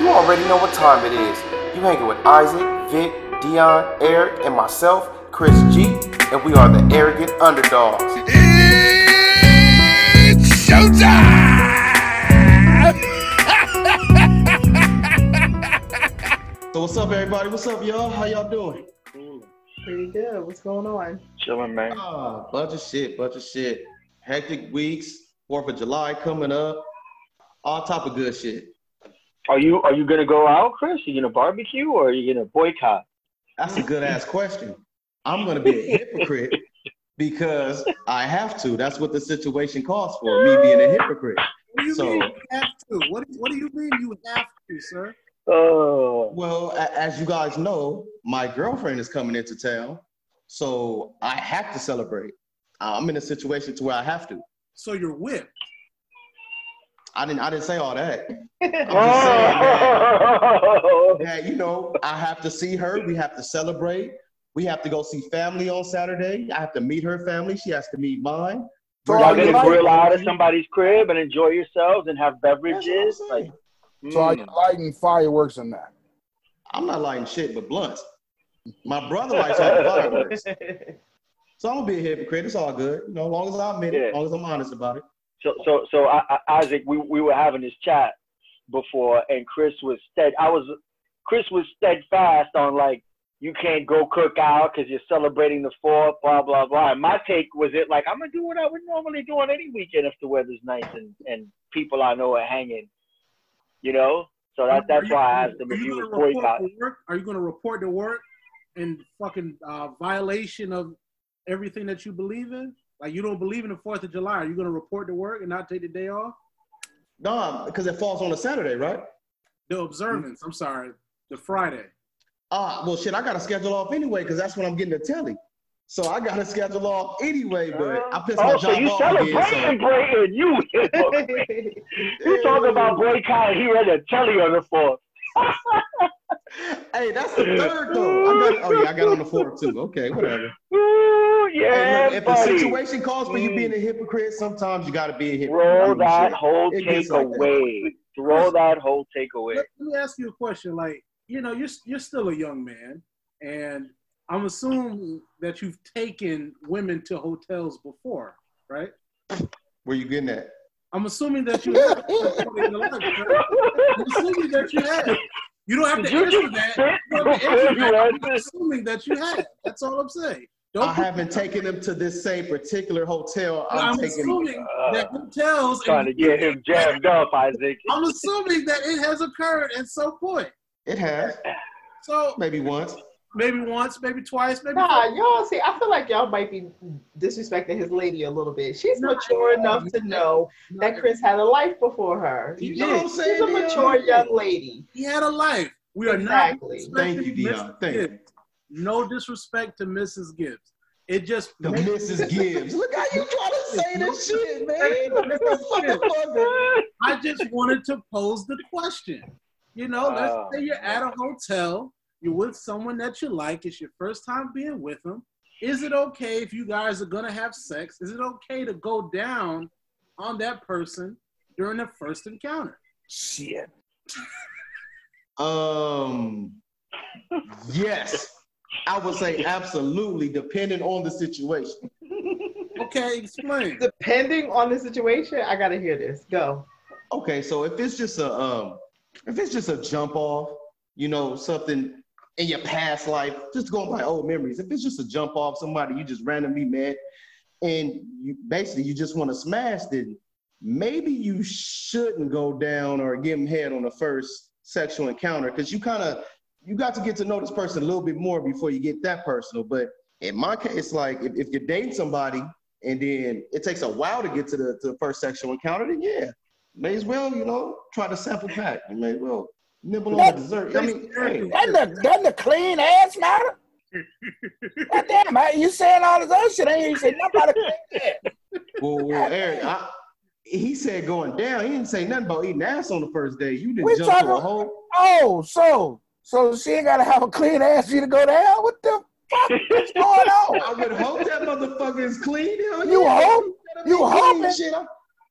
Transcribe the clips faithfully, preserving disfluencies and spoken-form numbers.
You already know what time it is. You hanging with Isaac, Vic, Dion, Eric, and myself, Chris G, and we are the Arrogant Underdogs. It's showtime! So what's up, everybody? What's up, y'all? How y'all doing? Pretty good. What's going on? Chilling, man. Ah, bunch of shit, bunch of shit. Hectic weeks. Fourth of July coming up. All type of good shit. Are you are you gonna go out, Chris? Are you gonna barbecue or are you gonna boycott? That's a good ass question. I'm gonna be a hypocrite because I have to. That's what the situation calls for. Me being a hypocrite. What do you so, mean you have to? What do, what do you mean you have to, sir? Oh. Well, a- as you guys know, my girlfriend is coming into town, so I have to celebrate. I'm in a situation to where I have to. So you're whipped. I didn't I didn't say all that. I'm just saying that, that, you know, I have to see her. We have to celebrate. We have to go see family on Saturday. I have to meet her family. She has to meet mine. So y'all gonna grill out at somebody's crib and enjoy yourselves and have beverages. Like, mm. So are you lighting fireworks in that? I'm not lighting shit but blunts. My brother likes all the fireworks. So I'm gonna be a hypocrite. It's all good. You know, as long as I admit it, yeah. As long as I'm honest about it. So, so, so I, I, Isaac, we, we were having this chat before, and Chris was stead. I was, Chris was steadfast on like, you can't go cook out because you're celebrating the fourth, blah blah blah. And my take was it like, I'm gonna do what I would normally do on any weekend if the weather's nice and, and people I know are hanging, you know. So that that's why I asked him if he was boycotting. Are you gonna report to work in fucking uh, violation of everything that you believe in? Like, you don't believe in the fourth of July. Are you going to report to work and not take the day off? No, because it falls on a Saturday, right? The observance. I'm sorry. The Friday. Ah, uh, well, shit, I got to schedule off anyway because that's when I'm getting the telly. So I got to schedule off anyway, but I pissed oh, my so job off again. Oh, so you celebrating, Brayton. You you talking about boycott. He read a telly on the fourth. Hey, that's the third, though. I got, oh, yeah, I got on the fourth, too. Okay, whatever. Yeah, hey, look, if buddy. The situation calls for you being a hypocrite, sometimes you got to be a hypocrite. Throw that shit. whole takeaway. Like Throw that whole takeaway. Let, let me ask you a question. Like, you know, you're you're still a young man, and I'm assuming that you've taken women to hotels before, right? Where you getting at? I'm assuming that you have. I'm assuming that you have. You don't have to answer that. You don't have to answer that. I'm assuming that you have. That's all I'm saying. Don't I haven't taken them to this same particular hotel. I'm, I'm taking, assuming uh, that hotels trying and, to get him jammed up, Isaac. I'm assuming that it has occurred at some point. It has. So maybe once, maybe once, maybe twice, maybe. Nah, twice. Y'all see, I feel like y'all might be disrespecting his lady a little bit. She's no, mature no, enough no, to know no, that Chris had a life before her. You know what I'm saying? She's a mature Dion. young lady. He had a life. We are exactly. not. Thank you, Dion. Thank you. No disrespect to Missus Gibbs. It just the Missus Gibbs. Look how you try to say this shit, man. I just wanted to pose the question. You know, let's uh, say you're at a hotel, you're with someone that you like, it's your first time being with them. Is it okay if you guys are gonna have sex? Is it okay to go down on that person during the first encounter? Shit. um yes. I would say absolutely, depending on the situation. Okay, explain. Depending on the situation, I gotta hear this. Go. Okay, so if it's just a um, if it's just a jump off, you know, something in your past life, just going by old memories. If it's just a jump off, somebody you just randomly met, and you basically you just want to smash, then maybe you shouldn't go down or give them head on the first sexual encounter because you kind of. You got to get to know this person a little bit more before you get that personal. But in my case, it's like if, if you're dating somebody and then it takes a while to get to the, to the first sexual encounter, then yeah, may as well, you know, try to sample back. You may as well nibble that, on the dessert. I mean, hey. Doesn't the, the clean ass matter? God damn, I, you saying all this other shit. I ain't even say nothing about a clean ass. Well, well Eric, I, he said going down. He didn't say nothing about eating ass on the first day. You didn't jump to a hole. Oh, so. So she ain't gotta have a clean ass for you to go down? What the fuck is going on? I would hope that motherfucker is clean. Hell you yeah. hope? You hope?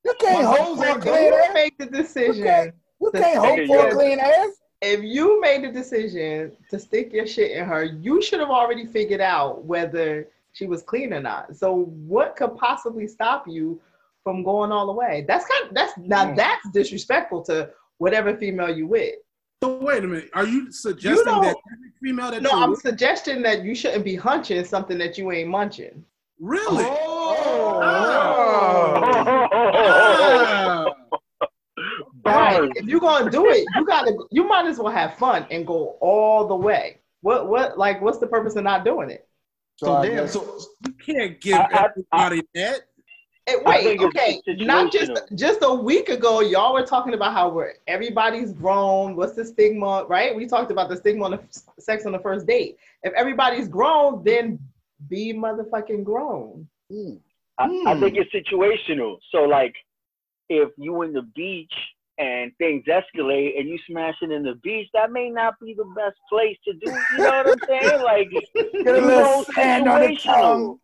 You can't hope that clean ass. Make the decision. You can't, We can't hope for a clean ass. If you made the decision to stick your shit in her, you should have already figured out whether she was clean or not. So what could possibly stop you from going all the way? That's kind of, that's now mm. that's disrespectful to whatever female you with. So wait a minute. Are you suggesting you that every female that? No, I'm with? suggesting that you shouldn't be hunching something that you ain't munching. Really? Oh. oh. oh. oh. Right. If you're gonna do it, you gotta. You might as well have fun and go all the way. What? What? Like, what's the purpose of not doing it? So, so, damn, so you can't give I, everybody I, that. It, wait, okay, not just just a week ago, y'all were talking about how we're everybody's grown. What's the stigma, right? We talked about the stigma on the sex on the first date. If everybody's grown, then be motherfucking grown. Mm. I, mm. I think it's situational. So, like, if you in the beach and things escalate and you smash it in the beach, that may not be the best place to do. You know what I'm saying? Like, you know, situational.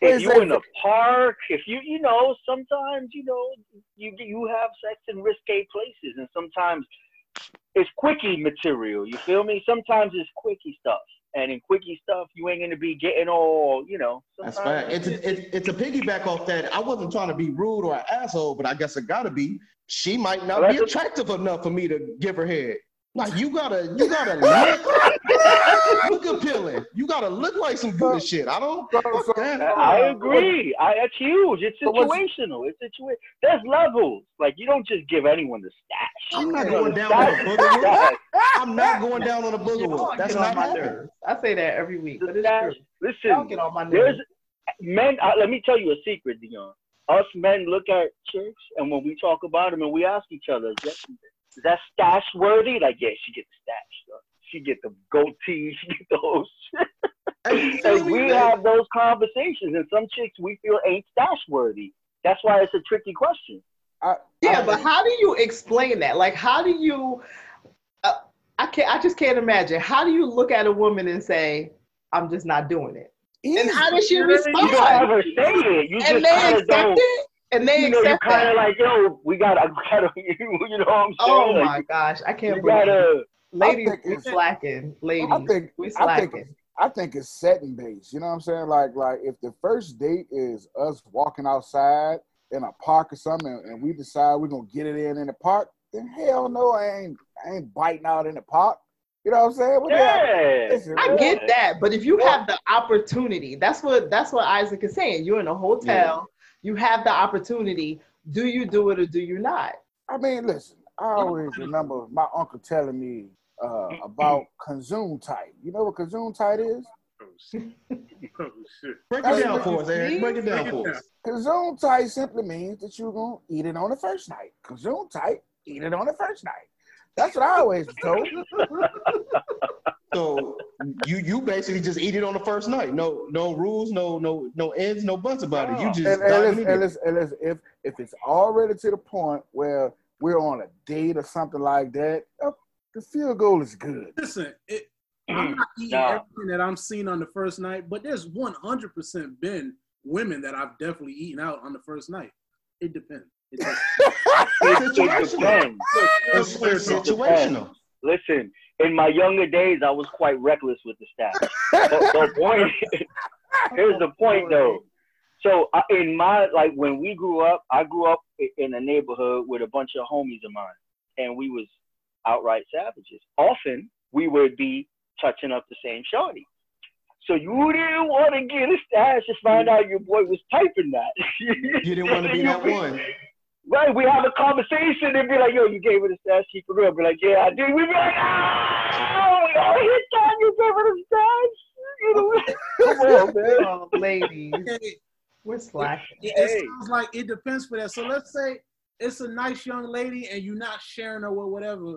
If you're in a park, if you, you know, sometimes, you know, you you have sex in risque places, and sometimes it's quickie material, you feel me? Sometimes it's quickie stuff, and in quickie stuff, you ain't going to be getting all, you know. That's right. It's, it's, it's, it's a piggyback off that. I wasn't trying to be rude or an asshole, but I guess I got to be. She might not well, be attractive a- enough for me to give her head. Like, you gotta, you gotta look, look appealing. You gotta look like some good shit. I don't. That. I agree. I, that's huge. It's situational. It's situational. There's levels. Like, you don't just give anyone the stash. I'm not you know, going down on a boogaloo. I'm not going down on a boogaloo. That's not my nerves. I say that every week. But it's Listen, get on my nerves. Men. Uh, let me tell you a secret, Dion. Us men look at chicks, and when we talk about them, and we ask each other, yes, is that stash worthy? Like, yeah, she get the stash. She get the goatee. She get the whole shit. And we have those conversations, and some chicks we feel ain't stash worthy. That's why it's a tricky question. I, yeah, I, but how do you explain that? Like, how do you? Uh, I can't. I just can't imagine. How do you look at a woman and say, "I'm just not doing it"? And how does she respond? You don't ever say it. You just and they accept it. And they you know, accept you kind of like, yo, we got to, you know what I'm saying? Oh, like, my gosh. I can't believe it. Ladies, we slacking. Ladies, I think, we slacking. I, I think it's setting based. You know what I'm saying? Like, like if the first date is us walking outside in a park or something, and, and we decide we're going to get it in in the park, then hell no, I ain't, I ain't biting out in the park. You know what I'm saying? What yeah. I get that. But if you yeah. have the opportunity, that's what, that's what Isaac is saying. You're in a hotel. Yeah. You have the opportunity. Do you do it or do you not? I mean, listen, I always remember my uncle telling me uh, about Consume Tight. You know what Consume Tight is? Oh, shit. Oh, shit. Break it down for us, Eric. Break it down for us. Consume Tight simply means that you're going to eat it on the first night. Consume Tight, eat it on the first night. That's what I always told. So you you basically just eat it on the first night. No no rules, no no no ends, no buts about it. You just and, and listen, and listen, and listen, if if it's already to the point where we're on a date or something like that, the field goal is good. Listen, it, I'm not eating no. everything that I'm seeing on the first night, but there's one hundred percent been women that I've definitely eaten out on the first night. It depends. It depends. It's situational. It's situational. Listen, in my younger days, I was quite reckless with the stash. But the point, here's the point though. So I, in my, like when we grew up, I grew up in a neighborhood with a bunch of homies of mine, and we was outright savages. Often we would be touching up the same shorty. So you didn't want to get a stash and find out your boy was typing that. You didn't want to be that one. Right, we have a conversation and be like, yo, you gave her the stash, she for real. Be like, yeah, I did. We be like, oh, no, his time, you gave her the stash. You know what? Come on, man. Ladies. Okay. We're slacking. It, it, hey. it sounds like it depends for that. So let's say it's a nice young lady and you're not sharing her with whatever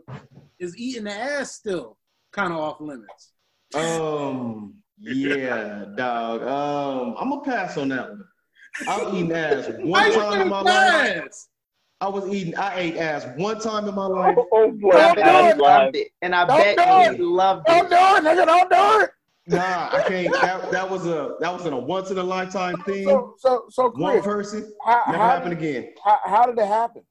is eating the ass still kind of off limits. Um, yeah, dog. Um, I'm going to pass on that one. I'm eating ass one time in my life. I was eating, I ate ass one time in my life. Oh, oh boy. I bet I loved it. And I bet you loved it. Don't do it, nigga, don't do it. Nah, I can't. That, that was a that was in a once in a lifetime thing. So, so, so Chris, one person, how, never how happened did, again. How, how did it happen?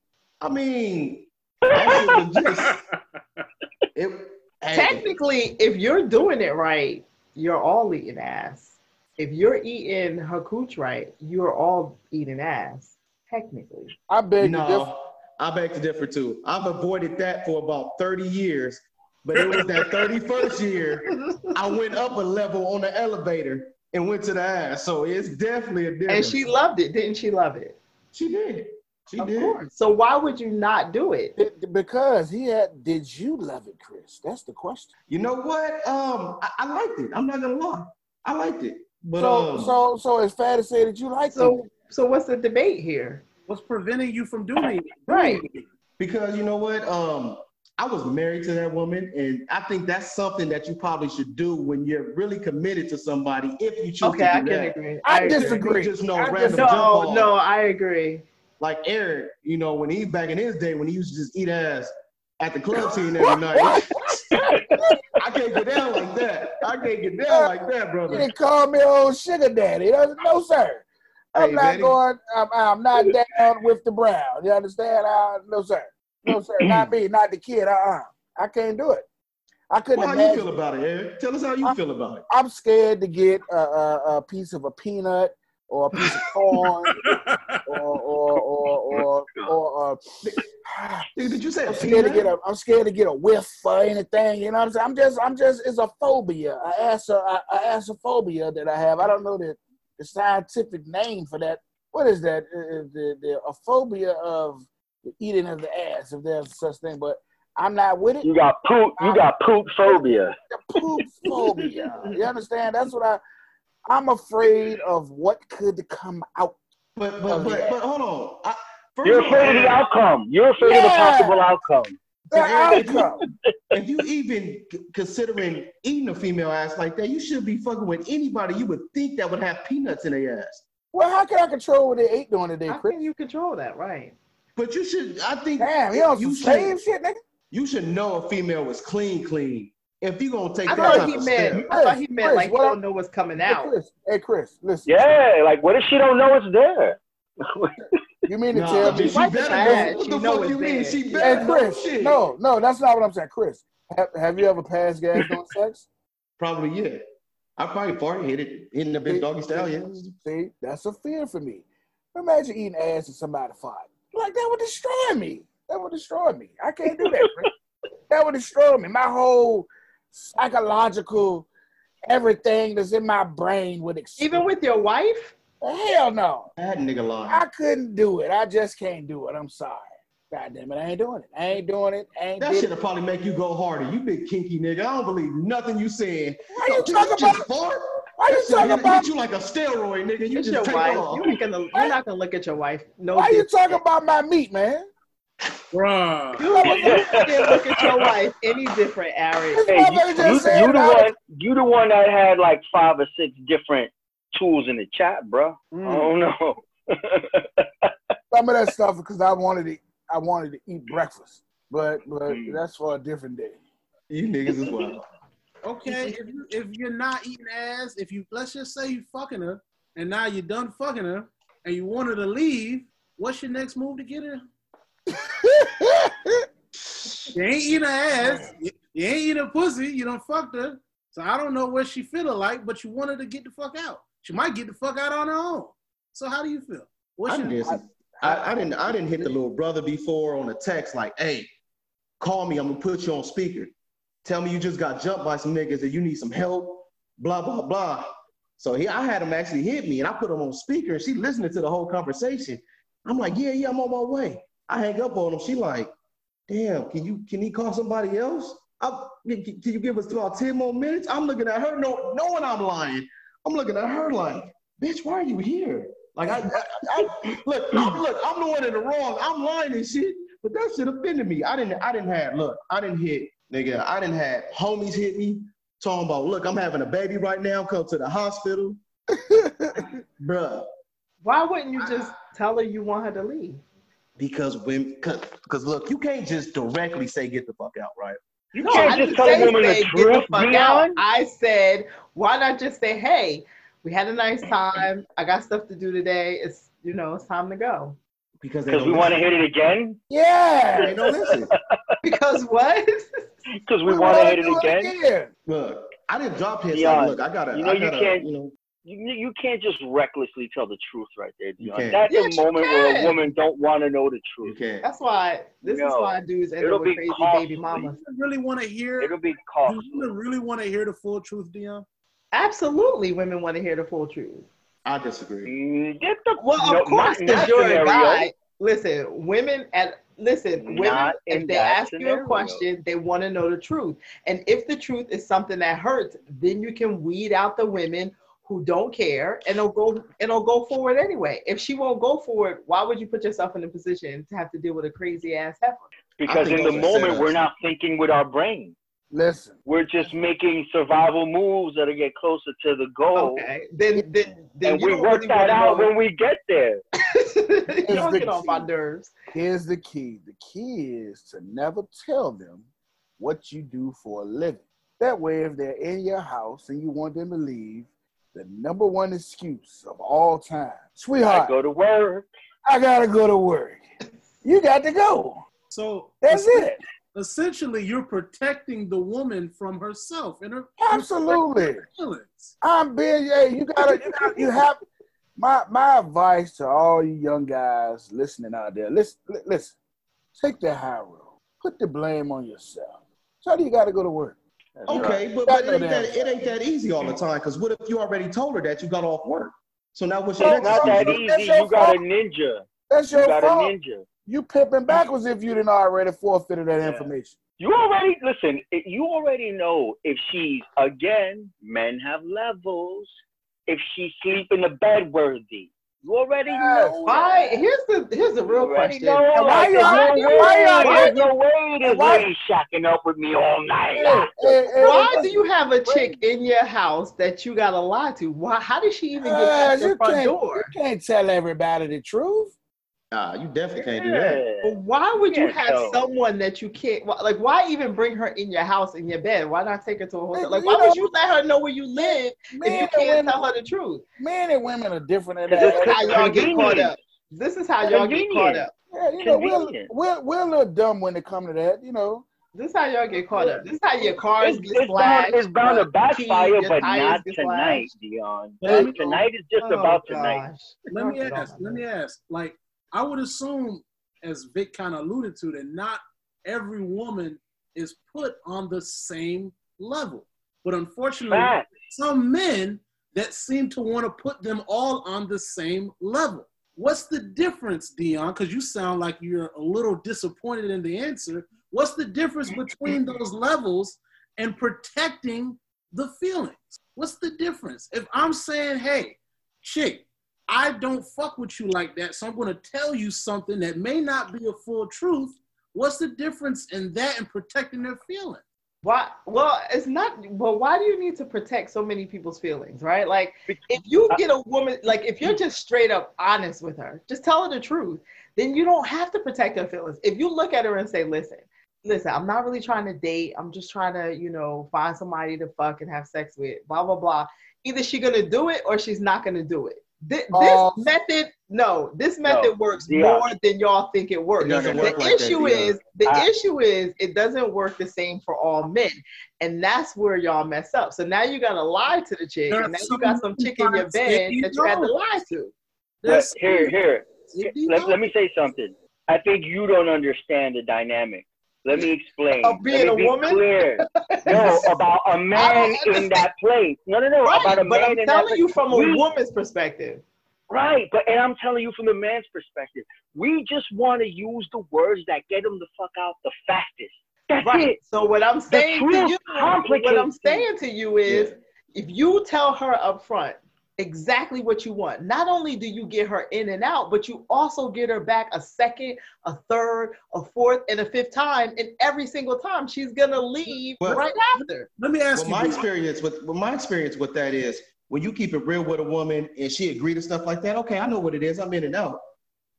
I mean, That is legit. It, technically, if you're doing it right, you're all eating ass. If you're eating her cooch right, you're all eating ass. Technically. I beg no, to differ. I beg to differ too. I've avoided that for about thirty years, but it was that thirty-first year I went up a level on the elevator and went to the ass. So it's definitely a difference. And she loved it. Didn't she love it? She did. She of did. Course. So why would you not do it? it? Because he had, did you love it, Chris? That's the question. You know what? Um, I, I liked it. I'm not going to lie. I liked it. But, so, um, so, so it's fair to say that you liked so, it. So what's the debate here? What's preventing you from doing it? Right. Because you know what? Um, I was married to that woman, and I think that's something that you probably should do when you're really committed to somebody if you choose okay, to do I that. Okay, I can agree. I, I disagree. Just no, I random just, no, no, I agree. Like Eric, you know, when he back in his day, when he used to just eat ass at the club scene every night. I can't get down like that. I can't get down like that, brother. You didn't call me old sugar daddy. No, sir. I'm hey, not Betty. going, I'm, I'm not down with the brown. You understand? I, no, sir. No, sir. Not me. Not the kid. Uh-uh. I can't do it. I couldn't well, imagine. How you feel about it, Eric? Tell us how you I'm, feel about it. I'm scared to get a, a, a piece of a peanut or a piece of corn or, or, or, or, or, uh, did you say I'm scared, to get a, I'm scared to get a whiff or anything. You know what I'm saying? I'm just, I'm just, it's a phobia, an asophobia that I have. I don't know that. The scientific name for that, what is that? Uh, the, the a phobia of the eating of the ass, if there's such thing. But I'm not with it. You got poop. You I'm, got poop phobia. The poop phobia. You understand? That's what I. I'm afraid of what could come out. But but but, but hold on. I, You're afraid of the outcome. You're afraid yeah. of the possible outcome. The outcome. If you even considering eating a female ass like that, you should be fucking with anybody you would think that would have peanuts in their ass. Well, how can I control what they ate during the day, Chris? How can you control that, right? But you should, I think. Damn, you, you should, shit, nigga. You should know a female was clean, clean. If you're going to take I that type he of meant, step. I thought he meant Chris, like, you don't know what's coming hey, out. Chris, hey, Chris, listen. Yeah, like, what if she don't know it's there? You mean to no, tell me? She better know. What the fuck you mean? She better hey, Chris, shit. No, no, that's not what I'm saying. Chris, have, have you ever passed gas on sex? Probably, yeah. I probably farted, hit it in the big doggy style, yeah. See, that's a fear for me. Imagine eating ass and somebody farted. Like, that would destroy me. That would destroy me. I can't do that, Chris. That would destroy me. My whole psychological everything that's in my brain would explode. Even with your wife? Hell no. That nigga lie. I couldn't do it. I just can't do it. I'm sorry. God damn it. I ain't doing it. I ain't doing it. I ain't that shit'll probably make you go harder. You big kinky nigga. I don't believe nothing you saying. Why you talking about fart? Why you talking about you like a steroid, nigga? You just take off. You ain't gonna you're not gonna look at your wife. No. Why you talking about my meat, man? Bruh. You didn't look at your wife any different, Ari. Hey, you, you, you, the one, you the one that had like five or six different tools in the chat, bro. Mm. Oh no! Some of that stuff because I wanted to, I wanted to eat breakfast, but but mm. that's for a different day. You niggas as well. Okay, if you if you're not eating ass, if you let's just say you fucking her, and now you're done fucking her, and you want her to leave, what's your next move to get her? You ain't eating her ass. You, you ain't eating her pussy. You done fucked her. So I don't know what she feeling like, but you want her to get the fuck out. She might get the fuck out on her own. So how do you feel? What's I, your, I, I, I didn't I didn't hit the little brother before on a text like, hey, call me. I'm going to put you on speaker. Tell me you just got jumped by some niggas and you need some help, blah, blah, blah. So he, I had him actually hit me, and I put him on speaker, and she listening to the whole conversation. I'm like, yeah, yeah, I'm on my way. I hang up on him. She like, damn, can you can he call somebody else? I, can you give us about ten more minutes? I'm looking at her no, knowing I'm lying. I'm looking at her like, bitch, why are you here? Like, I, I, I look, I'm, look, I'm the one in the wrong. I'm lying and shit, but that shit offended me. I didn't, I didn't have, look, I didn't hit, nigga. I didn't have homies hit me talking about, look, I'm having a baby right now. Come to the hospital. Bruh. Why wouldn't you just tell her you want her to leave? Because when, cause, cause look, you can't just directly say, get the fuck out, right? You no, can't I just tell a woman the truth, Dion. I said, why not just say, hey, we had a nice time. I got stuff to do today. It's, you know, it's time to go. Because they we want to hit it again? Yeah. They don't listen. Because what? Because we, we want to hit it again? again. Look, I didn't drop here. So look, I got to, you know, I gotta, you can't, you know. You, you can't just recklessly tell the truth right there, Dion. That's yes, a moment where a woman don't want to know the truth. That's why this no. is why dudes end up with crazy costly. baby mamas. You really want to hear? It'll be costly. You really want to hear the full truth, Dion? Absolutely, women want to hear the full truth. I disagree. Get the, well, no, of course, because you're a guy. Listen, women at listen, women. If they ask you a question, they want to know the truth, and if the truth is something that hurts, then you can weed out the women who don't care, and they'll go and they'll go forward anyway. If she won't go forward, why would you put yourself in a position to have to deal with a crazy ass heifer? Because in the moment, we're not thinking with our brain. Listen, we're just making survival moves that'll get closer to the goal. Okay, then then, then and we work that out when we get there. Don't get on my nerves. Here's the key. The key is to never tell them what you do for a living. That way, if they're in your house and you want them to leave, the number one excuse of all time. Sweetheart, I go to work. I gotta go to work. You got to go. So that's it. Essentially, you're protecting the woman from herself and her. Absolutely. Her I'm being. Yeah, you gotta. You, gotta, you have. My my advice to all you young guys listening out there. Listen. Listen. Take the high road. Put the blame on yourself. Tell you you gotta go to work. That's okay, right. but, but it, ain't that, it ain't that easy all the time, because what if you already told her that you got off work? So now what's your next not that easy. You fault. got a ninja. That's your you got fault. A ninja. You pimping backwards if you didn't already forfeited that yeah. information. You already, listen, you already know if she's, again, men have levels, if she's sleeping in the bed worthy. You already yes. know. Why? Here's the here's the real question. Know, and why like, y'all? No why y'all? There's no way this lady shacking up with me all night. And, and, and why do you have a chick in your house that you gotta lie to? Why? How did she even get uh, to the front door? You can't tell everybody the truth. Nah, you definitely can't yeah. do that. But why would you, you have know. someone that you can't, like, why even bring her in your house, in your bed? Why not take her to a hotel? Like, why know, would you let her know where you live if you can't tell her the truth? Men and women are different. Than that. This is how y'all get caught up. This is how y'all get caught up. Yeah, you know, we're, we're, we're a little dumb when it comes to that, you know. This is how y'all get caught up. This is how your cars it's, get slashed. It's bound to backfire, but not tonight, Dion. Tonight is just about tonight. Let me ask, let me ask, like, I would assume, as Vic kind of alluded to, that not every woman is put on the same level. But unfortunately, Fact. some men that seem to want to put them all on the same level. What's the difference, Dion? Because you sound like you're a little disappointed in the answer. What's the difference between those levels and protecting the feelings? What's the difference? If I'm saying, hey, chick, I don't fuck with you like that, so I'm going to tell you something that may not be a full truth. What's the difference in that and protecting their feelings? Why? Well, it's not. Well, why do you need to protect so many people's feelings, right? Like, if you get a woman, like, if you're just straight up honest with her, just tell her the truth, then you don't have to protect her feelings. If you look at her and say, listen, listen, I'm not really trying to date. I'm just trying to, you know, find somebody to fuck and have sex with, blah, blah, blah. Either she's going to do it or she's not going to do it. This, uh, this method, no, this method no, works yeah. more than y'all think it works. It the work issue like that, is, the I, issue is, it doesn't work the same for all men, and that's where y'all mess up. So now you gotta lie to the chick, and now you got some chick in your bed that you had to lie to. But here, here, let, let me say something. I think you don't understand the dynamic. Let me explain. Of being let me a be woman? Clear. No, about a man in that place. No, no, no. Right, about a man but I'm in telling that you place. From a we, woman's perspective. Right, but and I'm telling you from the man's perspective. We just want to use the words that get them the fuck out the fastest. That's right. it. So what I'm saying to you, what I'm saying to you is, yeah. if you tell her up front exactly what you want, not only do you get her in and out, but you also get her back a second, a third, a fourth, and a fifth time, and every single time she's gonna leave but, right after. Let me ask well, you my experience with well, my experience with that is when you keep it real with a woman and she agree to stuff like that, okay, I know what it is, I'm in and out,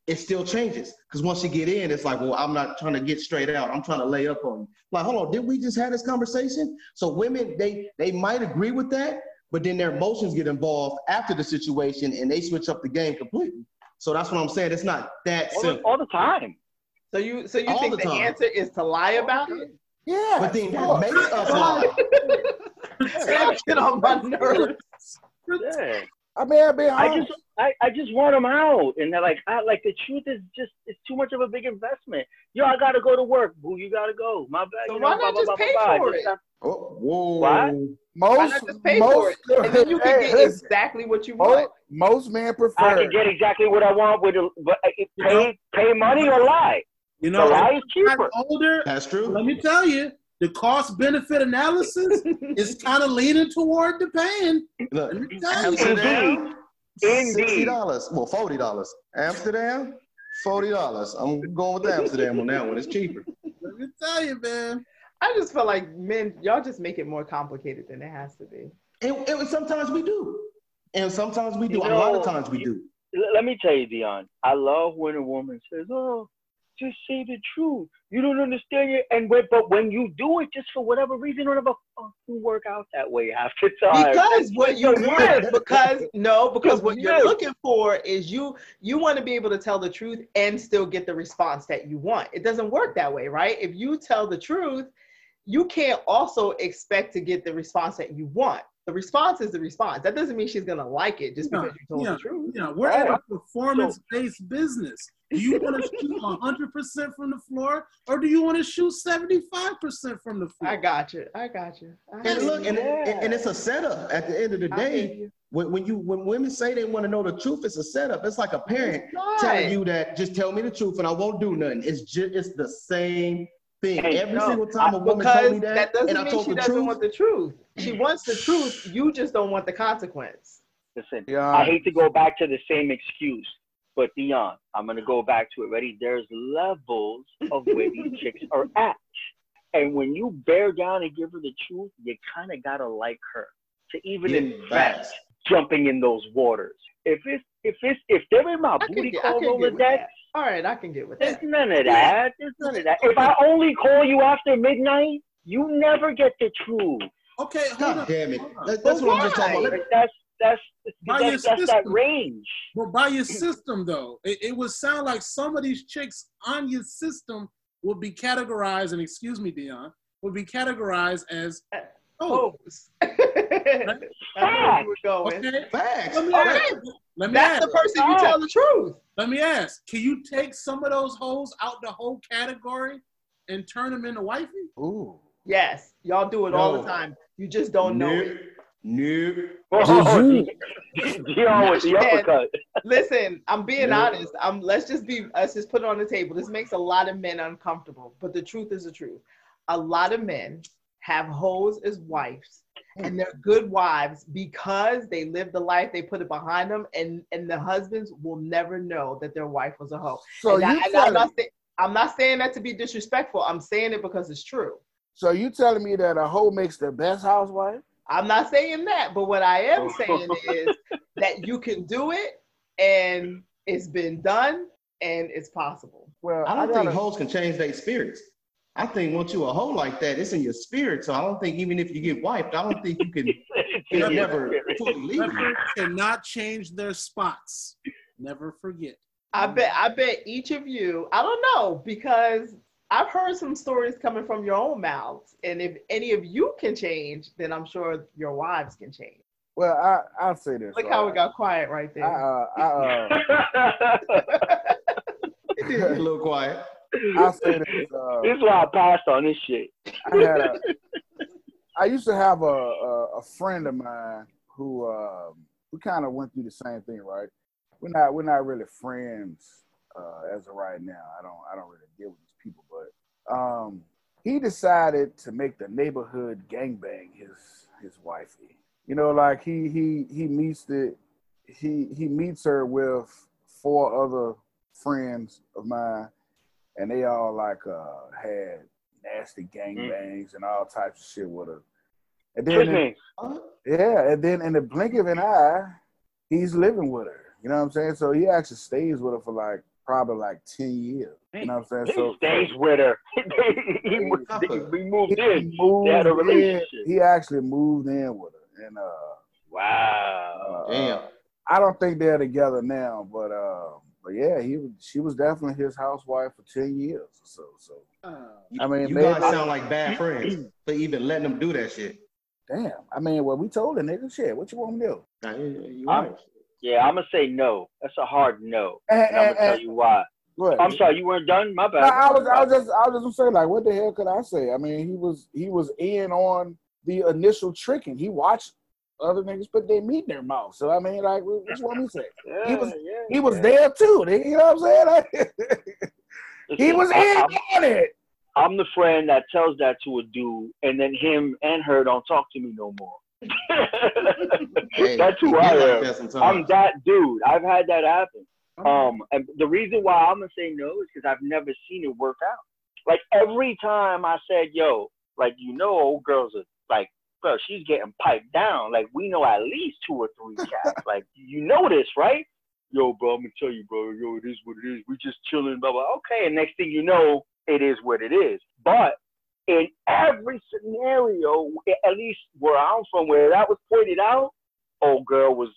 it still changes, because once you get in, it's like, well, I'm not trying to get straight out, I'm trying to lay up on you. Like, hold on, didn't we just have this conversation? So women, they they might agree with that, but then their emotions get involved after the situation and they switch up the game completely. So that's what I'm saying. It's not that all simple. The, all the time. So you so you all think the, the answer is to lie about it? Yeah. But then that makes us lie. Get on my nerves. Yeah. I mean, I mean, I just, I, I just want them out, and they're like, I like the truth is just, it's too much of a big investment. Yo, I gotta go to work, boo. You gotta go. My bad. So you why know, not blah, just blah, pay blah, for blah. it? Oh, whoa. What? Most, why not just pay most, for it? And then you can hey, get listen, exactly what you most, want. Most men prefer. I can get exactly what I want with, but pay, you know, pay money or lie. You know, the lie is cheaper. Older, that's true. Let me tell you. The cost benefit analysis is kind of leaning toward the paying. Look, Amsterdam, Indeed. sixty dollars. Well, forty dollars. Amsterdam, forty dollars. I'm going with Amsterdam on that one. It's cheaper. Let me tell you, man. I just feel like men, y'all just make it more complicated than it has to be. And, and sometimes we do. And sometimes we do. You know, a lot of times we do. Let me tell you, Dion. I love when a woman says, oh, just say the truth. You don't understand it. And when, but when you do it, just for whatever reason, or whatever, you work out that way after time. Because what you want, because no, because what you're looking for is you. You want to be able to tell the truth and still get the response that you want. It doesn't work that way, right? If you tell the truth, you can't also expect to get the response that you want. The response is the response. That doesn't mean she's gonna like it just yeah, because you told yeah, the truth. Yeah, we're right. in a performance-based so, business. Do you want to shoot one hundred percent from the floor, or do you want to shoot seventy-five percent from the floor? I got you. I got you. I and look, you. And, yeah. and it's a setup. At the end of the day, you. When, when you when women say they want to know the truth, it's a setup. It's like a parent right. telling you that just tell me the truth and I won't do nothing. It's just it's the same thing. Hey, Every no, single time I, a woman told me that, that and I told the truth. She doesn't want the truth. She wants the truth. You just don't want the consequence. Listen, yeah. I hate to go back to the same excuse. But Dion, I'm gonna go back to it. Ready? There's levels of where these chicks are at, and when you bear down and give her the truth, you kind of gotta like her to even yeah, invest right. jumping in those waters. If it's if it's if they're in my I booty get, call Rolodex, that. all right, I can get with that. There's none of that. There's none of that. If I only call you after midnight, you never get the truth. Okay, hold on. Damn it. That's, that's what I'm just talking about. That's, That's, that's, that's that range. But by your system, though, it, it would sound like some of these chicks on your system would be categorized, and excuse me, Dion, would be categorized as hoes. Oh. Right? Facts. Okay. Facts. Let me okay. ask. Let me that's ask. the person Facts. you tell the truth. Let me ask, can you take some of those hoes out the whole category and turn them into wifey? Ooh. Yes. Y'all do it no. all the time. You just don't no. know it. Nope. Oh, listen, I'm being no. honest. I'm let's just be let's just put it on the table. This makes a lot of men uncomfortable, but the truth is the truth. A lot of men have hoes as wives, and they're good wives because they live the life they put it behind them, and and the husbands will never know that their wife was a hoe. So and you I, and I'm, not say, I'm not saying that to be disrespectful. I'm saying it because it's true. So you telling me that a hoe makes the best housewife? I'm not saying that, but what I am saying is that you can do it, and it's been done, and it's possible. Well, I don't I think hoes can change their spirits. I think once you a hoe like that, it's in your spirit. So I don't think even if you get wiped, I don't think you can you never fully leave. Women cannot change their spots. Never forget. I bet. I bet each of you. I don't know because. I've heard some stories coming from your own mouths, and if any of you can change, then I'm sure your wives can change. Well, I, I'll say this. Look right. how it got quiet right there. I, uh, I, uh, it did get a little quiet. I'll say this. Uh, this is why I passed on this shit. I, had a, I used to have a, a, a friend of mine who uh, we kind of went through the same thing, right? We're not, we're not really friends uh, as of right now. I don't, I don't really deal with people, but um, he decided to make the neighborhood gangbang his his wifey. You know, like he he he meets the he he meets her with four other friends of mine, and they all like uh, had nasty gangbangs mm. and all types of shit with her. And then, in, uh, yeah, and then in the blink of an eye, he's living with her. You know what I'm saying? So he actually stays with her for like. Probably like ten years. You know what I'm saying? He so, stays with her. he, he, he moved in. He, moved they had a relationship. In. He actually moved in with her. And uh, Wow. Uh, Damn. I don't think they're together now, but uh, But yeah, he she was definitely his housewife for ten years or so. So I mean, you guys sound like bad friends for even letting them do that shit. Damn, I mean, well, we told the nigga shit. What you want me to do? Nah, you, you I'm, right. Yeah, I'm gonna say no. That's a hard no. And, and, and I'm gonna and, tell you why. What? I'm sorry, you weren't done. My bad. No, I was, I was just, I was just saying, like, what the hell could I say? I mean, he was, he was in on the initial tricking. He watched other niggas put their meat in their mouth. So I mean, like, what you want me to say? Yeah, he was, yeah, he was yeah. there too. You know what I'm saying? Like, he was in on it. I'm the friend that tells that to a dude, and then him and her don't talk to me no more. Hey, that's who I am. Like I'm that dude. I've had that happen. Um, and the reason why I'm gonna say no is because I've never seen it work out. Like every time I said, "Yo," like you know, old girls are like, "Bro, she's getting piped down." Like we know at least two or three cats. Like you know this, right? Yo, bro, I'm gonna tell you, bro. Yo, it is what it is. We just chilling, blah blah. Okay, and next thing you know, it is what it is. But in every scenario, at least where I'm from, where that was pointed out, old girl was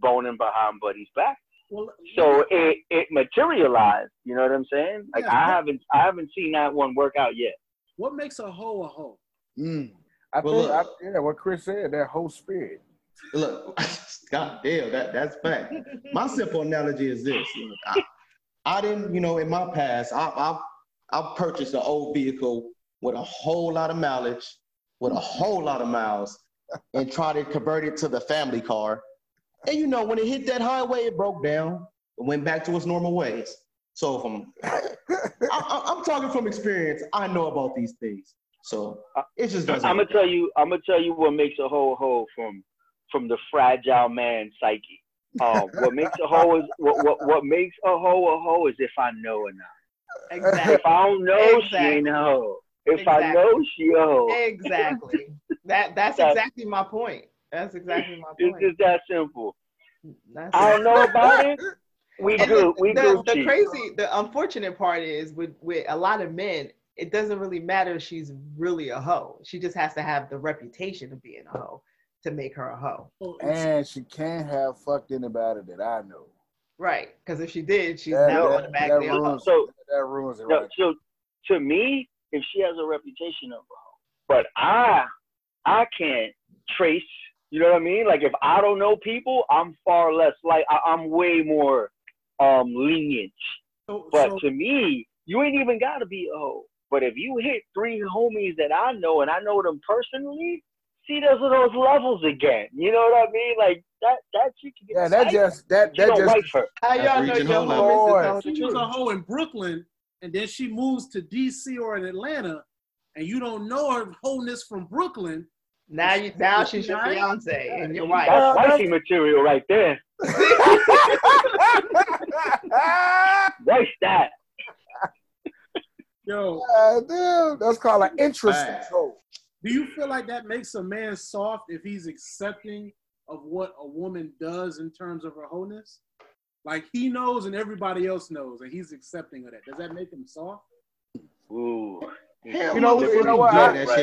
boning behind buddy's back. Well, so yeah. it, it materialized, you know what I'm saying? Like yeah. I haven't I haven't seen that one work out yet. What makes a hoe a hoe? Mm. I well, think look, I, yeah, what Chris said, that hoe spirit. Look, God damn, that that's fact. My simple analogy is this: look, I, I didn't, you know, in my past, I I I purchased an old vehicle with a whole lot of mileage, with a whole lot of miles, and tried to convert it to the family car. And you know, when it hit that highway, it broke down. It went back to its normal ways. So from, I, I'm talking from experience. I know about these things. So it just doesn't. I'm gonna tell you. I'm gonna tell you what makes a hoe a hoe from, from the fragile man psyche. Um, what makes a hoe is what, what what makes a hoe a hoe is if I know or not. Exactly. If I don't know, exactly. she ain't a hoe. If exactly. I know, she a hoe. Exactly. That that's exactly my point. That's exactly my point. It's just that simple. That's I don't know about it. We do. We do. The crazy, the unfortunate part is with, with a lot of men, it doesn't really matter if she's really a hoe. She just has to have the reputation of being a hoe to make her a hoe. And she can't have fucked anybody that I know. Right. Because if she did, she's that, now that, on the back of a hoe. So, that ruins it. No, right. So to me, if she has a reputation of a hoe, but I, I can't trace. You know what I mean? Like if I don't know people, I'm far less like I, I'm way more um, lenient. So, but so, to me, you ain't even gotta be a hoe. But if you hit three homies that I know and I know them personally, see those are those levels again. You know what I mean? Like that that she can get. Yeah, that just that that just. Like her. How y'all know your homies? She was a hoe in Brooklyn, and then she moves to D C or in Atlanta, and you don't know her wholeness from Brooklyn. Now you now she's your fiance and your wife. That's wifey material right there. What's that? Yo, uh, dude, that's called an interest control. Do you feel like that makes a man soft if he's accepting of what a woman does in terms of her wholeness? Like he knows and everybody else knows, and he's accepting of that. Does that make him soft? Ooh. Hell, you know, you know what? I,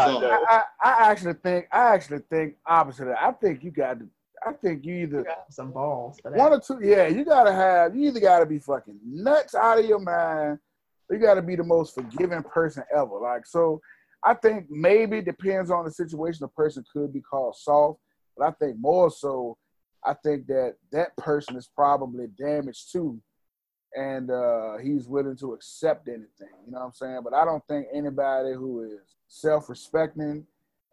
I, I actually think I actually think opposite of that. I think you got to. I think you either you got some balls. For that. One or two. Yeah, you gotta have. You either gotta be fucking nuts out of your mind. Or you gotta be the most forgiving person ever. Like so, I think maybe depends on the situation. A person could be called soft, but I think more so, I think that that person is probably damaged too. And uh, he's willing to accept anything, you know what I'm saying? But I don't think anybody who is self-respecting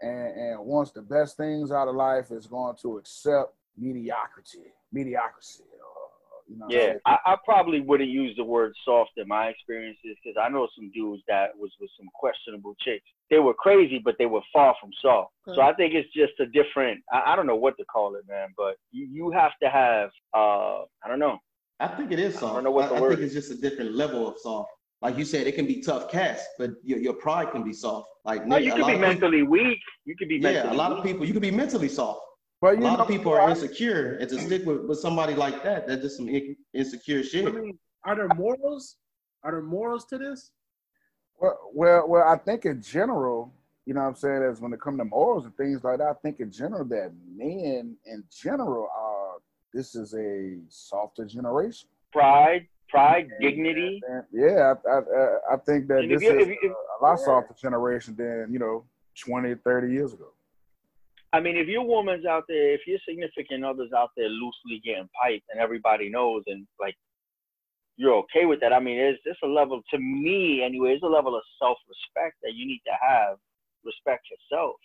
and, and wants the best things out of life is going to accept mediocrity. Mediocrity. Uh, you know yeah, I, I probably wouldn't use the word soft in my experiences because I know some dudes that was with some questionable chicks. They were crazy, but they were far from soft. Okay. So I think it's just a different, I, I don't know what to call it, man, but you, you have to have, uh, I don't know. I think it is soft. I don't know what the I, word I think is. It's just a different level of soft. Like you said, it can be tough cast, but your, your pride can be soft. Like no, you can be mentally people, weak. You can be mentally yeah. A lot weak. Of people, you can be mentally soft. But a lot know, of people are insecure, and to stick with, with somebody like that, that's just some insecure shit. I mean, are there morals? Are there morals to this? Well, well, well. I think in general, you know, what I'm saying, as when it comes to morals and things like that, I think in general that men in general are. This is a softer generation. pride, pride, yeah, dignity. Yeah, I, I, I think that and this you, is you, if, a lot yeah. softer generation than, you know, twenty, thirty years ago. I mean, if your woman's out there, if your significant other's out there loosely getting piped and everybody knows and, like, you're okay with that, I mean, there's, there's a level, to me anyway, there's a level of self-respect that you need to have, respect yourself,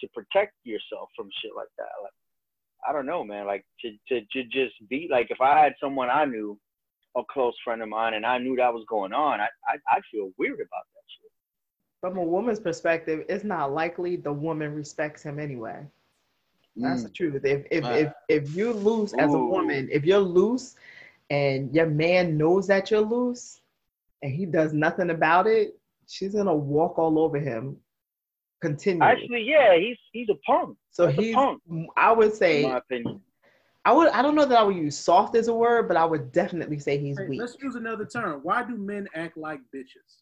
to protect yourself from shit like that. Like, I don't know, man, like, to, to, to just be, like, if I had someone I knew, a close friend of mine, and I knew that was going on, I, I, I feel weird about that shit. From a woman's perspective, it's not likely the woman respects him anyway. That's mm. the truth. If if, uh, if if you loose as a woman, if you're loose and your man knows that you're loose and he does nothing about it, she's going to walk all over him continually. Actually, yeah, he's he's a punk. So he's, he's a punk, I would say, in my opinion. I would. I don't know that I would use soft as a word, but I would definitely say he's hey, weak. Let's use another term. Why do men act like bitches?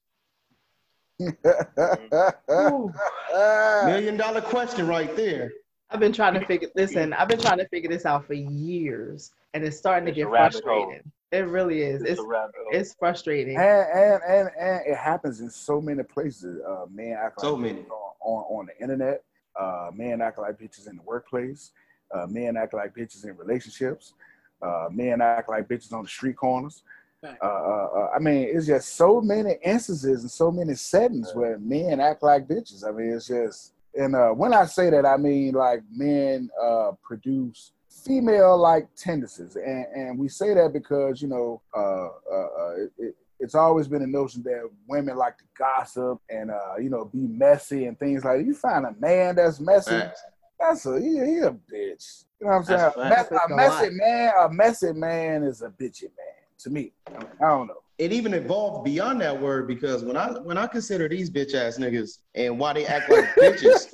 Million dollar question right there. I've been trying to figure listen I've been trying to figure this out for years, and it's starting it's to get frustrating. It really is. It's it's, it's frustrating, and and, and and it happens in so many places. Uh, man act like so many on, on on the internet. Uh, men act like bitches in the workplace. Uh, men act like bitches in relationships. Uh, men act like bitches on the street corners. Uh, uh, uh, I mean, it's just so many instances and so many settings yeah. where men act like bitches. I mean, it's just, and uh, when I say that, I mean like men uh, produce female-like tendencies, and, and we say that because you know uh, uh, it, it, it's always been a notion that women like to gossip and uh, you know be messy and things like that. You find a man that's messy, Thanks. that's a he, he a bitch. You know what I'm that's saying? Mess, a messy man, a messy man is a bitchy man. To me, I don't know. It even evolved beyond that word, because when I when I consider these bitch ass niggas and why they act like bitches,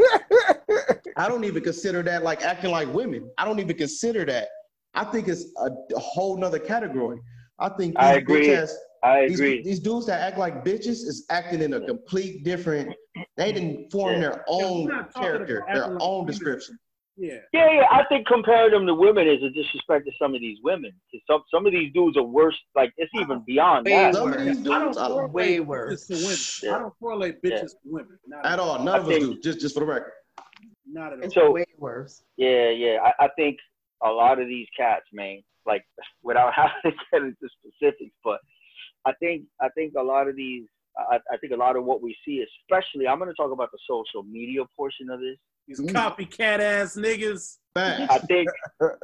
I don't even consider that like acting like women. I don't even consider that. I think it's a, a whole nother category. I think these I agree. bitch ass, I agree. These, these dudes that act like bitches is acting in a complete different. They didn't form yeah. their own character, their own description. Yeah. yeah, yeah, I think comparing them to women is a disrespect to some of these women. Some some of these dudes are worse. Like, it's even beyond way that. Some of these dudes are way worse. To women. Yeah. I don't correlate bitches yeah. to women. Not at all. None I of us do. Just, just for the record. Not at all. It's so, way worse. Yeah, yeah. I, I think a lot of these cats, man, like, without having to get into specifics, but I think I think a lot of these, I, I think a lot of what we see, especially, I'm going to talk about the social media portion of this. These copycat ass niggas. I think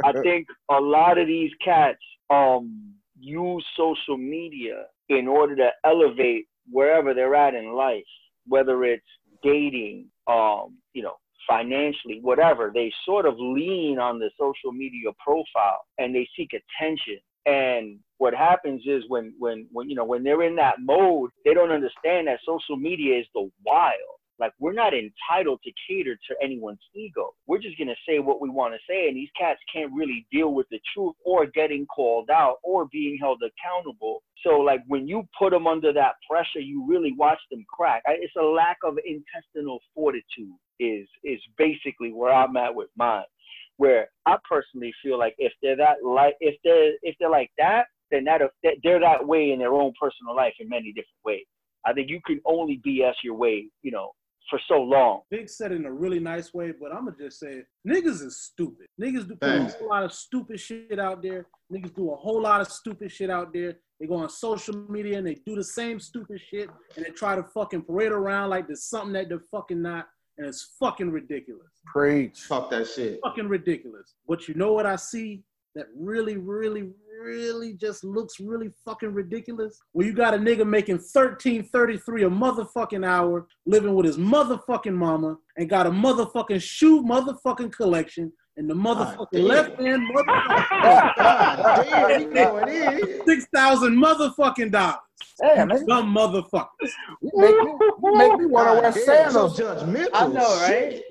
I think a lot of these cats um use social media in order to elevate wherever they're at in life, whether it's dating, um, you know, financially, whatever. They sort of lean on the social media profile and they seek attention. And what happens is when when when you know when they're in that mode, they don't understand that social media is the wild. Like, we're not entitled to cater to anyone's ego. We're just going to say what we want to say, and these cats can't really deal with the truth or getting called out or being held accountable. So, like, when you put them under that pressure, you really watch them crack. It's a lack of intestinal fortitude is, is basically where I'm at with mine, where I personally feel like if they're that like, if they're, if they're like that, then that, they're that way in their own personal life in many different ways. I think you can only B S your way, you know, for so long. Big said it in a really nice way, but I'm going to just say it. Niggas is stupid. Niggas do Thanks. a whole lot of stupid shit out there. Niggas do a whole lot of stupid shit out there. They go on social media and they do the same stupid shit, and they try to fucking parade around like there's something that they're fucking not, and it's fucking ridiculous. Preach. Fuck that shit. It's fucking ridiculous. But you know what I see that really, really, really just looks really fucking ridiculous? Well, you got a nigga making thirteen thirty-three a motherfucking hour, living with his motherfucking mama, and got a motherfucking shoe motherfucking collection, and the motherfucking oh, left hand motherfucking six thousand motherfucking dollars. Damn, dumb motherfuckers. You make me, make me want to wear sandals. Judgmental. I know, right?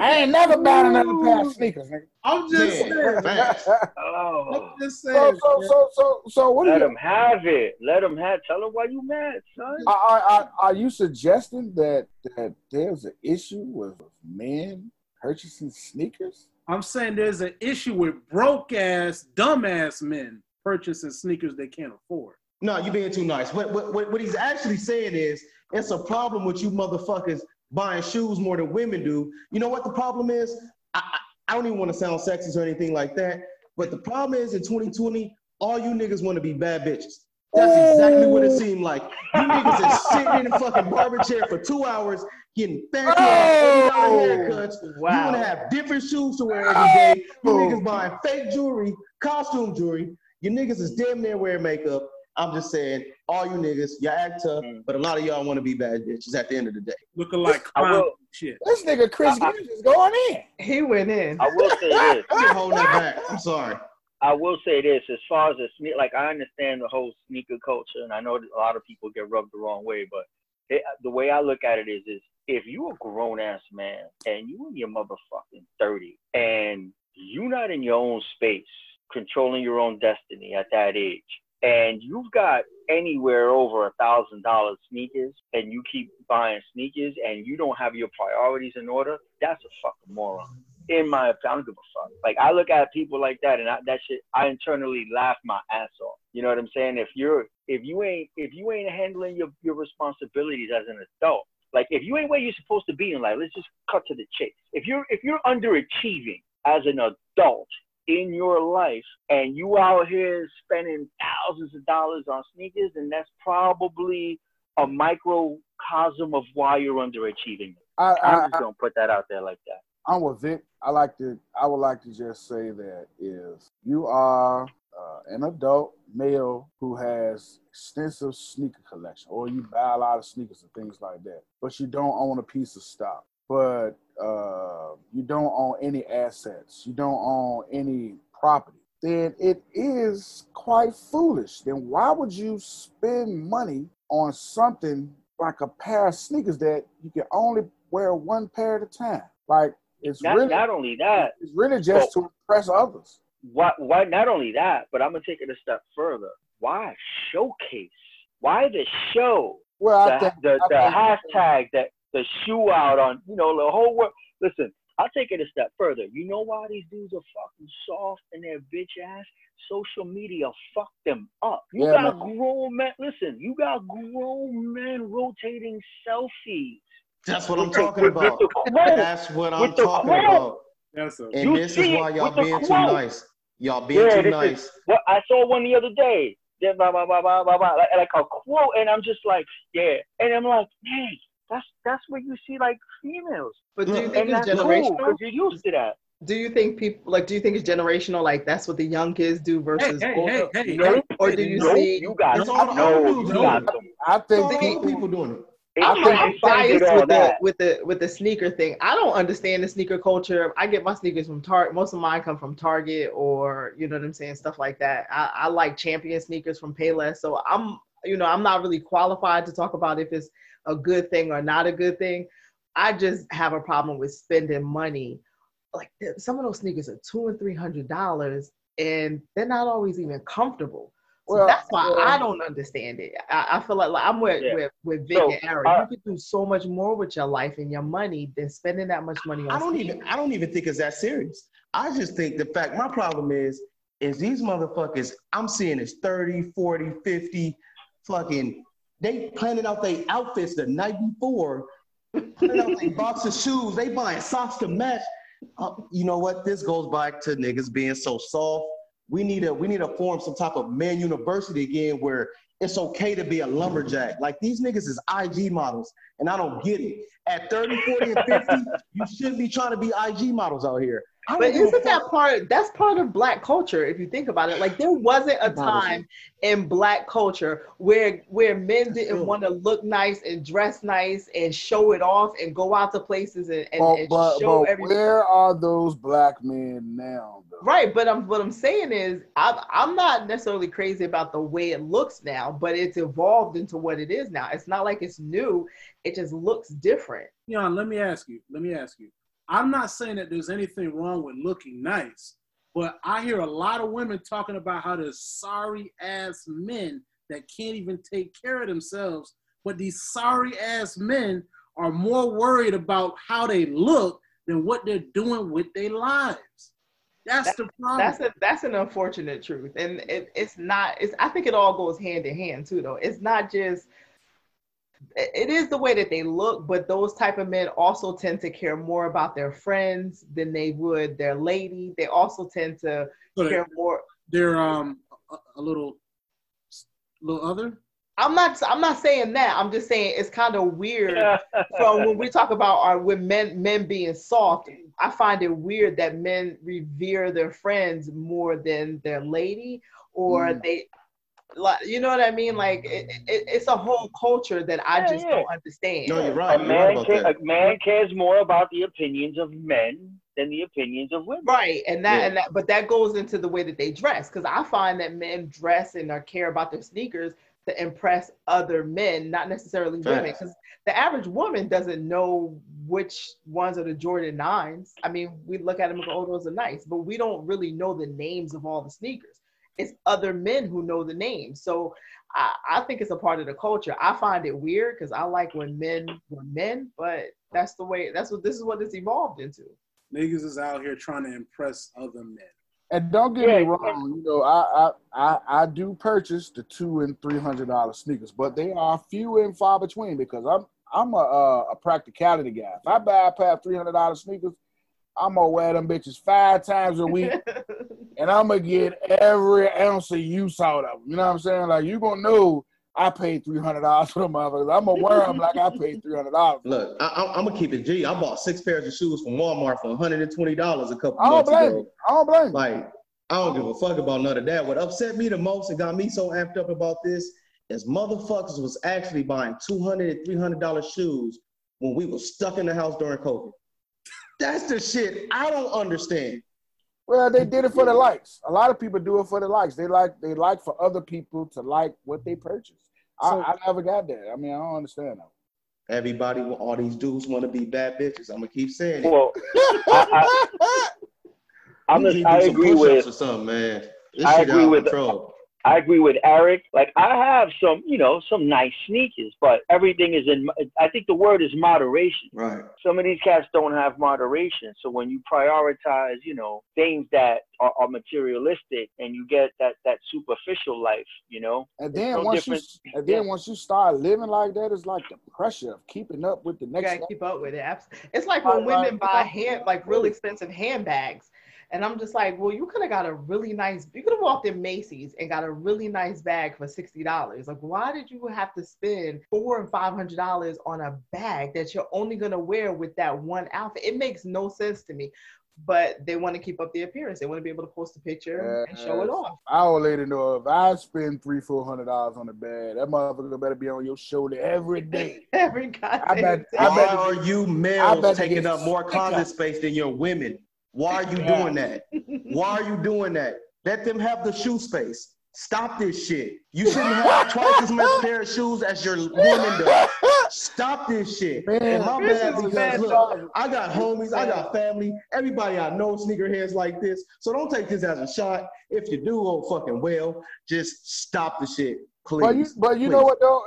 I ain't never bought another pair of sneakers, nigga. I'm just man, saying. Man. Oh. I'm just saying. So, so, so, so, so what? Let them have it. Let them have. Tell them why you mad, son. Are, are, are you suggesting that that there's an issue with men purchasing sneakers? I'm saying there's an issue with broke ass, dumb ass men purchasing sneakers they can't afford. No, you're being too nice. What, what, what he's actually saying is it's a problem with you motherfuckers buying shoes more than women do. You know what the problem is? I, I don't even want to sound sexist or anything like that, but the problem is in twenty twenty, all you niggas want to be bad bitches. That's exactly what it seemed like. You niggas are sitting in a fucking barber chair for two hours getting fancy ass oh, haircuts. Wow. You want to have different shoes to wear every day. You niggas buying fake jewelry, costume jewelry. You niggas is damn near wearing makeup. I'm just saying, all you niggas, y'all act tough, but a lot of y'all want to be bad bitches at the end of the day. Looking like clown shit. This nigga Chris uh, Gibbs is going in. He went in. I will say this. You hold that back. I'm sorry. I will say this, as far as the sneaker, like I understand the whole sneaker culture, and I know that a lot of people get rubbed the wrong way, but it, the way I look at it is, is if you a grown-ass man and you in your motherfucking thirties and you not in your own space, controlling your own destiny at that age, and you've got anywhere over a thousand dollar sneakers and you keep buying sneakers and you don't have your priorities in order, that's a fucking moron. In my opinion, I don't give a fuck. Like, I look at people like that, and I, that shit, I internally laugh my ass off. You know what I'm saying? If you're, if you ain't, if you ain't handling your, your responsibilities as an adult, like if you ain't where you're supposed to be in life, let's just cut to the chase. If you're, if you're underachieving as an adult in your life, and you out here spending thousands of dollars on sneakers, then that's probably a microcosm of why you're underachieving. I, I, I'm just gonna put that out there like that. I'm with Vic. I like to. I would like to just say that if you are uh, an adult male who has extensive sneaker collection, or you buy a lot of sneakers and things like that, but you don't own a piece of stock, but uh, you don't own any assets, you don't own any property, then it is quite foolish. Then why would you spend money on something like a pair of sneakers that you can only wear one pair at a time? Like. It's not, really, not only that. It's really just but, to impress others. Why? Why? Not only that, but I'm gonna take it a step further. Why showcase? Why the show? Well, the I think, the, I the hashtag that the shoe out on. You know the whole world. Listen, I'll take it a step further. You know why these dudes are fucking soft and their bitch ass? Social media fucked them up. You yeah, got man. grown men. Listen, you got grown men rotating selfies. That's what I'm talking about. That's what I'm talking about. And this is why y'all being too nice. Y'all being too nice. Well, I saw one the other day. Blah, blah, blah, blah, blah, blah. Like, like a quote, and I'm just like, yeah. And I'm like, man, that's that's what you see, like females. But do you think it's generational? Because you're used to that. Do you think people like? Do you think it's generational? Like that's what the young kids do versus hey, hey, older, hey, hey, no, or do you no, see? You got it. No, you got them. I think old people doing it. I'm, I'm biased with the, with the with the sneaker thing. I don't understand the sneaker culture. I get my sneakers from Target. Most of mine come from Target or, you know what I'm saying, stuff like that. I, I like Champion sneakers from Payless. So I'm, you know, I'm not really qualified to talk about if it's a good thing or not a good thing. I just have a problem with spending money. Like some of those sneakers are two and three hundred dollars, and they're not always even comfortable. So well, that's why well, I don't understand it. I, I feel like, like I'm with, yeah. with, with Vic so, and Aaron. Uh, you can do so much more with your life and your money than spending that much money on I don't sneakers. even I don't even think it's that serious. I just think the fact, my problem is, is these motherfuckers, I'm seeing is thirty, forty, fifty fucking, they planning out their outfits the night before, planning out their box of shoes, they buying socks to match. Uh, you know what? This goes back to niggas being so soft. We need to we need to form some type of man university again where it's okay to be a lumberjack. Like these niggas is I G models, and I don't get it. At thirty, forty, and fifty, you shouldn't be trying to be I G models out here. But isn't that part, that's part of black culture if you think about it. Like there wasn't a time in black culture where where men didn't want to look nice and dress nice and show it off and go out to places and, and, but, and but, show but everything. Where are those black men now? Though? Right, but I'm, what I'm saying is I'm, I'm not necessarily crazy about the way it looks now, but it's evolved into what it is now. It's not like it's new. It just looks different. Jan, let me ask you, let me ask you. I'm not saying that there's anything wrong with looking nice, but I hear a lot of women talking about how there's sorry-ass men that can't even take care of themselves, but these sorry-ass men are more worried about how they look than what they're doing with their lives. That's that, the problem. That's a, that's an unfortunate truth, and it, it's not. It's I think it all goes hand in hand too, though. It's not just. It is the way that they look, but those type of men also tend to care more about their friends than they would their lady. They also tend to but care more. They're um a little, little other. I'm not. I'm not saying that. I'm just saying it's kind of weird. From when we talk about our with men, men being soft, I find it weird that men revere their friends more than their lady, or mm. they. You know what I mean? Like it, it, it's a whole culture that I yeah, just yeah. don't understand. No, you're right. A you're man, right cares, a man cares more about the opinions of men than the opinions of women. Right, and that yeah. and that, but that goes into the way that they dress, because I find that men dress and or care about their sneakers to impress other men, not necessarily Fair. women, because the average woman doesn't know which ones are the Jordan nines. I mean, we look at them and go, "Oh, those are nice," but we don't really know the names of all the sneakers. It's other men who know the name. So I, I think it's a part of the culture. I find it weird because I like when men were men, but that's the way, that's what, this is what it's evolved into. Niggas is out here trying to impress other men. And don't get yeah, me wrong, you know, I, I, I, I do purchase the two and three hundred dollars sneakers, but they are few and far between because I'm, I'm a, a practicality guy. If I buy a pair of three hundred dollars sneakers, I'm going to wear them bitches five times a week. And I'm going to get every ounce of use out of them. You know what I'm saying? Like, you're going to know I paid three hundred dollars for them motherfuckers. I'm going to wear them like I paid three hundred dollars. Look, I, I'm going to keep it G. I bought six pairs of shoes from Walmart for one hundred twenty dollars a couple I don't months blame ago. You. I don't blame you. Like, I don't give a fuck about none of that. What upset me the most and got me so amped up about this is motherfuckers was actually buying two hundred and three hundred dollars shoes when we were stuck in the house during COVID. That's the shit I don't understand. Well, they did it for the likes. A lot of people do it for the likes. They like they like for other people to like what they purchase. So, I, I never got that. I mean, I don't understand that. Everybody, all these dudes want to be bad bitches. I'm gonna keep saying it. Well, I, I, I'm gonna, I agree with. Or something, man. This I agree with. Control. I agree with Eric. Like, I have some, you know, some nice sneakers, but everything is in, I think the word is moderation. Right. Some of these cats don't have moderation. So when you prioritize, you know, things that are, are materialistic and you get that, that superficial life, you know. And then, no once, you, and then yeah. once you start living like that, it's like the pressure of keeping up with the next. You gotta step. Keep up with it. It's like when I, women I, buy hand, like really expensive handbags. And I'm just like, well, you could have got a really nice, you could have walked in Macy's and got a really nice bag for sixty dollars. Like, why did you have to spend four and five hundred dollars on a bag that you're only going to wear with that one outfit? It makes no sense to me. But they want to keep up the appearance. They want to be able to post a picture uh, and show it off. I old lady know if I spend three, four hundred dollars on a bag, that motherfucker better be on your shoulder every day. every goddamn day. Why are you males taking up more closet space than your women? Why are you yeah. doing that? Why are you doing that? Let them have the shoe space. Stop this shit. You shouldn't have twice as much pair of shoes as your woman does. Stop this shit. Man, and my bad because, bad look, dog. I got homies, I got family. Everybody I know sneakerheads like this. So don't take this as a shot. If you do, oh fucking well, just stop the shit, please. But you, but you know what, though?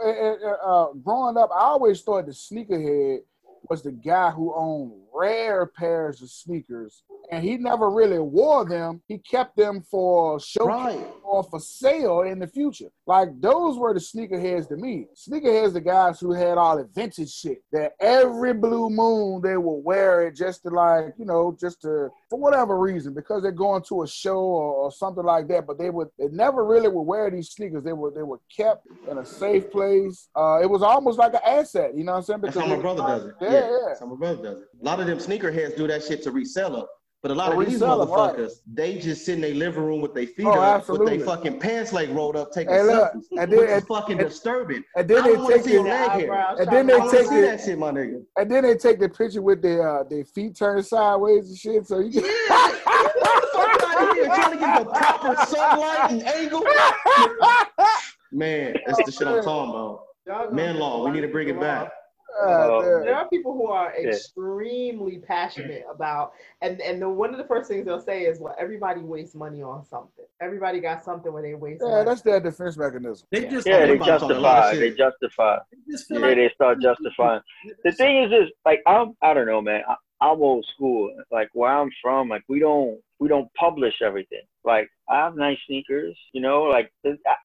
Uh, uh, growing up, I always thought the sneakerhead was the guy who owned rare pairs of sneakers, and he never really wore them. He kept them for show right. or for sale in the future. Like, those were the sneakerheads to me. Sneakerheads, the guys who had all the vintage shit that every blue moon they will wear it just to, like, you know, just to, for whatever reason, because they're going to a show or, or something like that. But they would, they never really would wear these sneakers. They were, they were kept in a safe place. Uh, it was almost like an asset, you know what I'm saying? Because that's how my brother does it. Yeah, yeah. That's how my brother does it. A lot of them sneakerheads do that shit to resell them. But a lot oh, of these motherfuckers, right. they just sit in their living room with their feet oh, up, absolutely. with their fucking pants like rolled up, taking hey, selfies. And then, which is fucking and, disturbing. And then they take your leg hair. And then they take that shit, my nigga. And then they take the picture with their uh, their feet turned sideways and shit. So you. Yeah. Fuck out of here, trying to get the proper sunlight and angle. Man, that's the shit I'm talking about. Man law, we need to bring it back. Uh, there, there are people who are extremely yeah. passionate about, and and the one of the first things they'll say is, well, everybody wastes money on something. Everybody got something where they waste. Yeah, money. That's their defense mechanism. They just yeah, they justify. They justify. They, yeah, like they start justifying. The thing is, is like I'm. I don't know, man. I, I'm old school. Like where I'm from, like we don't we don't publish everything. Like I have nice sneakers, you know. Like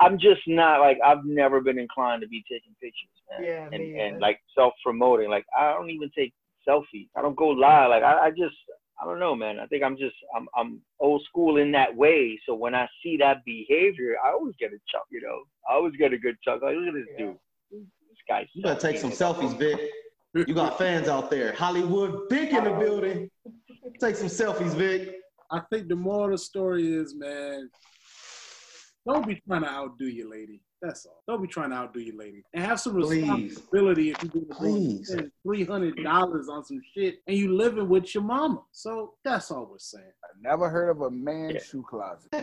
I'm just not like I've never been inclined to be taking pictures, man. Yeah, and man. and like self promoting. Like I don't even take selfies. I don't go live. Like I, I just I don't know, man. I think I'm just I'm I'm old school in that way. So when I see that behavior, I always get a chuck. You know, I always get a good chuck. Like look at this yeah. dude. This guy's you gotta take some selfies, Vic. You got fans out there. Hollywood Vic in the building. Take some selfies, Vic. I think the moral of the story is, man, don't be trying to outdo your lady. That's all. Don't be trying to outdo your lady. And have some responsibility. Please. If you're going to spend three hundred dollars on some shit and you living with your mama. So that's all we're saying. I've never heard of a man's yeah. shoe closet.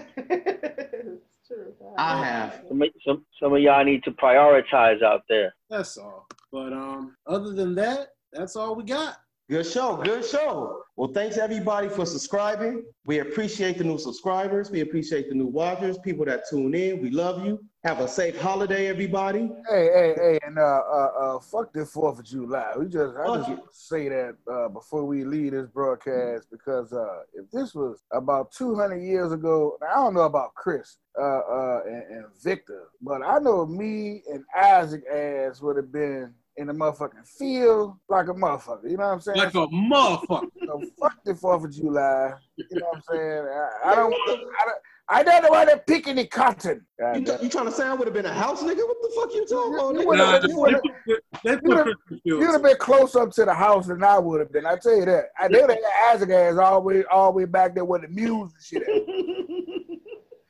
I have. Some, some, some of y'all need to prioritize out there. That's all. But um, other than that, that's all we got. Good show. Good show. Well, thanks everybody for subscribing. We appreciate the new subscribers. We appreciate the new watchers, people that tune in. We love you. Have a safe holiday, everybody. Hey, hey, hey, and uh, uh, uh fuck this fourth of July. We just, I just want to say that uh, before we leave this broadcast, because uh, if this was about two hundred years ago, I don't know about Chris uh, uh, and, and Victor, but I know me and Isaac ass would have been in the motherfucking field like a motherfucker. You know what I'm saying? Like a motherfucker. So fuck the fourth of July. You know what I'm saying? I, I don't want to, I don't, I don't know why they're picking the cotton. God, you, you trying to say I would have been a house nigga? What the fuck you talking about? You would have nah, been, been close up to the house than I would have been. I tell you that. I know that Isaac ass all the way, all the way back there with the music shit at.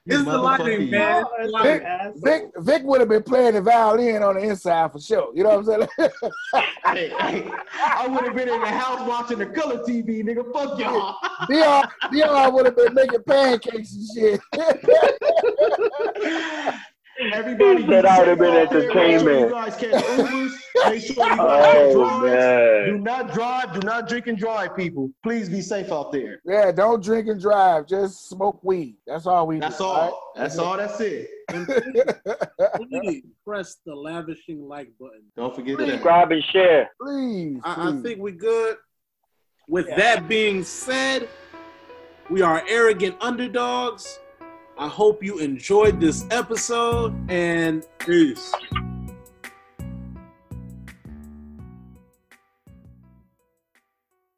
It's the lightning, man. Vic, Vic, Vic would have been playing the violin on the inside for sure. You know what I'm saying? hey, hey, I would have been in the house watching the color T V, nigga. Fuck y'all. Dion, Dion would have been making pancakes and shit. Everybody said I would have been entertainment. Do not drive. Do not drink and drive, people. Please be safe out there. Yeah, don't drink and drive. Just smoke weed. That's all we that's do. All. Right? That's, that's all. That's it. Please press the lavishing like button. Don't forget to subscribe and share. Please. I, please. I think we're good. With yeah. that being said, we are Arrogant Underdogs. I hope you enjoyed this episode, and peace.